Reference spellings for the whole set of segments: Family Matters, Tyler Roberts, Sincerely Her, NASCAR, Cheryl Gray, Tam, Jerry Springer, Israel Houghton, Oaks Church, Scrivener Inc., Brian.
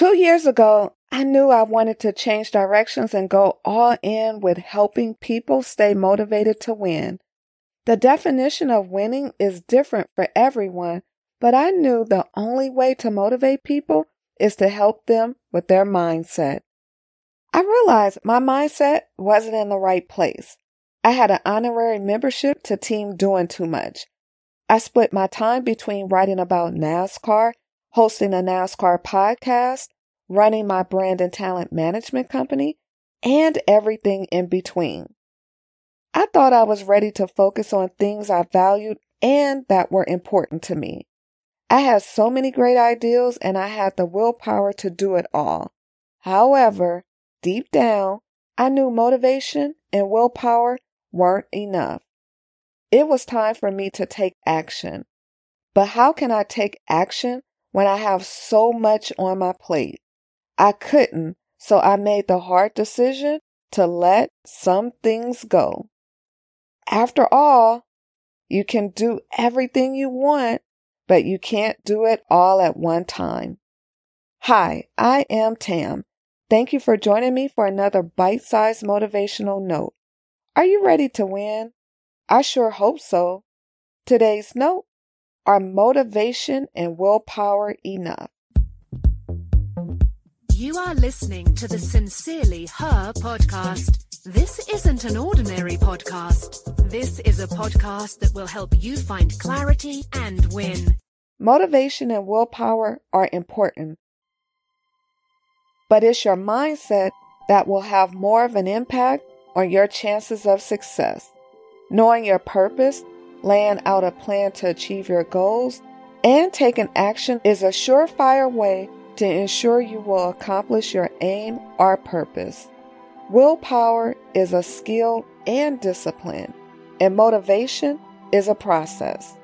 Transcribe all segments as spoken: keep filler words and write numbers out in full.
Two years ago, I knew I wanted to change directions and go all in with helping people stay motivated to win. The definition of winning is different for everyone, but I knew the only way to motivate people is to help them with their mindset. I realized my mindset wasn't in the right place. I had an honorary membership to Team Doing Too Much. I split my time between writing about NASCAR, hosting a NASCAR podcast, running my brand and talent management company, and everything in between. I thought I was ready to focus on things I valued and that were important to me. I had so many great ideals and I had the willpower to do it all. However, deep down, I knew motivation and willpower weren't enough. It was time for me to take action. But how can I take action when I have so much on my plate? I couldn't, so I made the hard decision to let some things go. After all, you can do everything you want, but you can't do it all at one time. Hi, I am Tam. Thank you for joining me for another bite-sized motivational note. Are you ready to win? I sure hope so. Today's note, are motivation and willpower enough? You are listening to the Sincerely Her podcast. This isn't an ordinary podcast. This is a podcast that will help you find clarity and win. Motivation and willpower are important, but it's your mindset that will have more of an impact on your chances of success. Knowing your purpose, laying out a plan to achieve your goals, and taking action is a surefire way to ensure you will accomplish your aim or purpose. Willpower is a skill and discipline, and motivation is a process.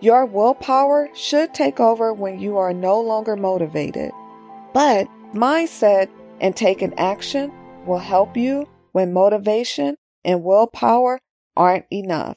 Your willpower should take over when you are no longer motivated, but mindset and taking action will help you when motivation and willpower aren't enough.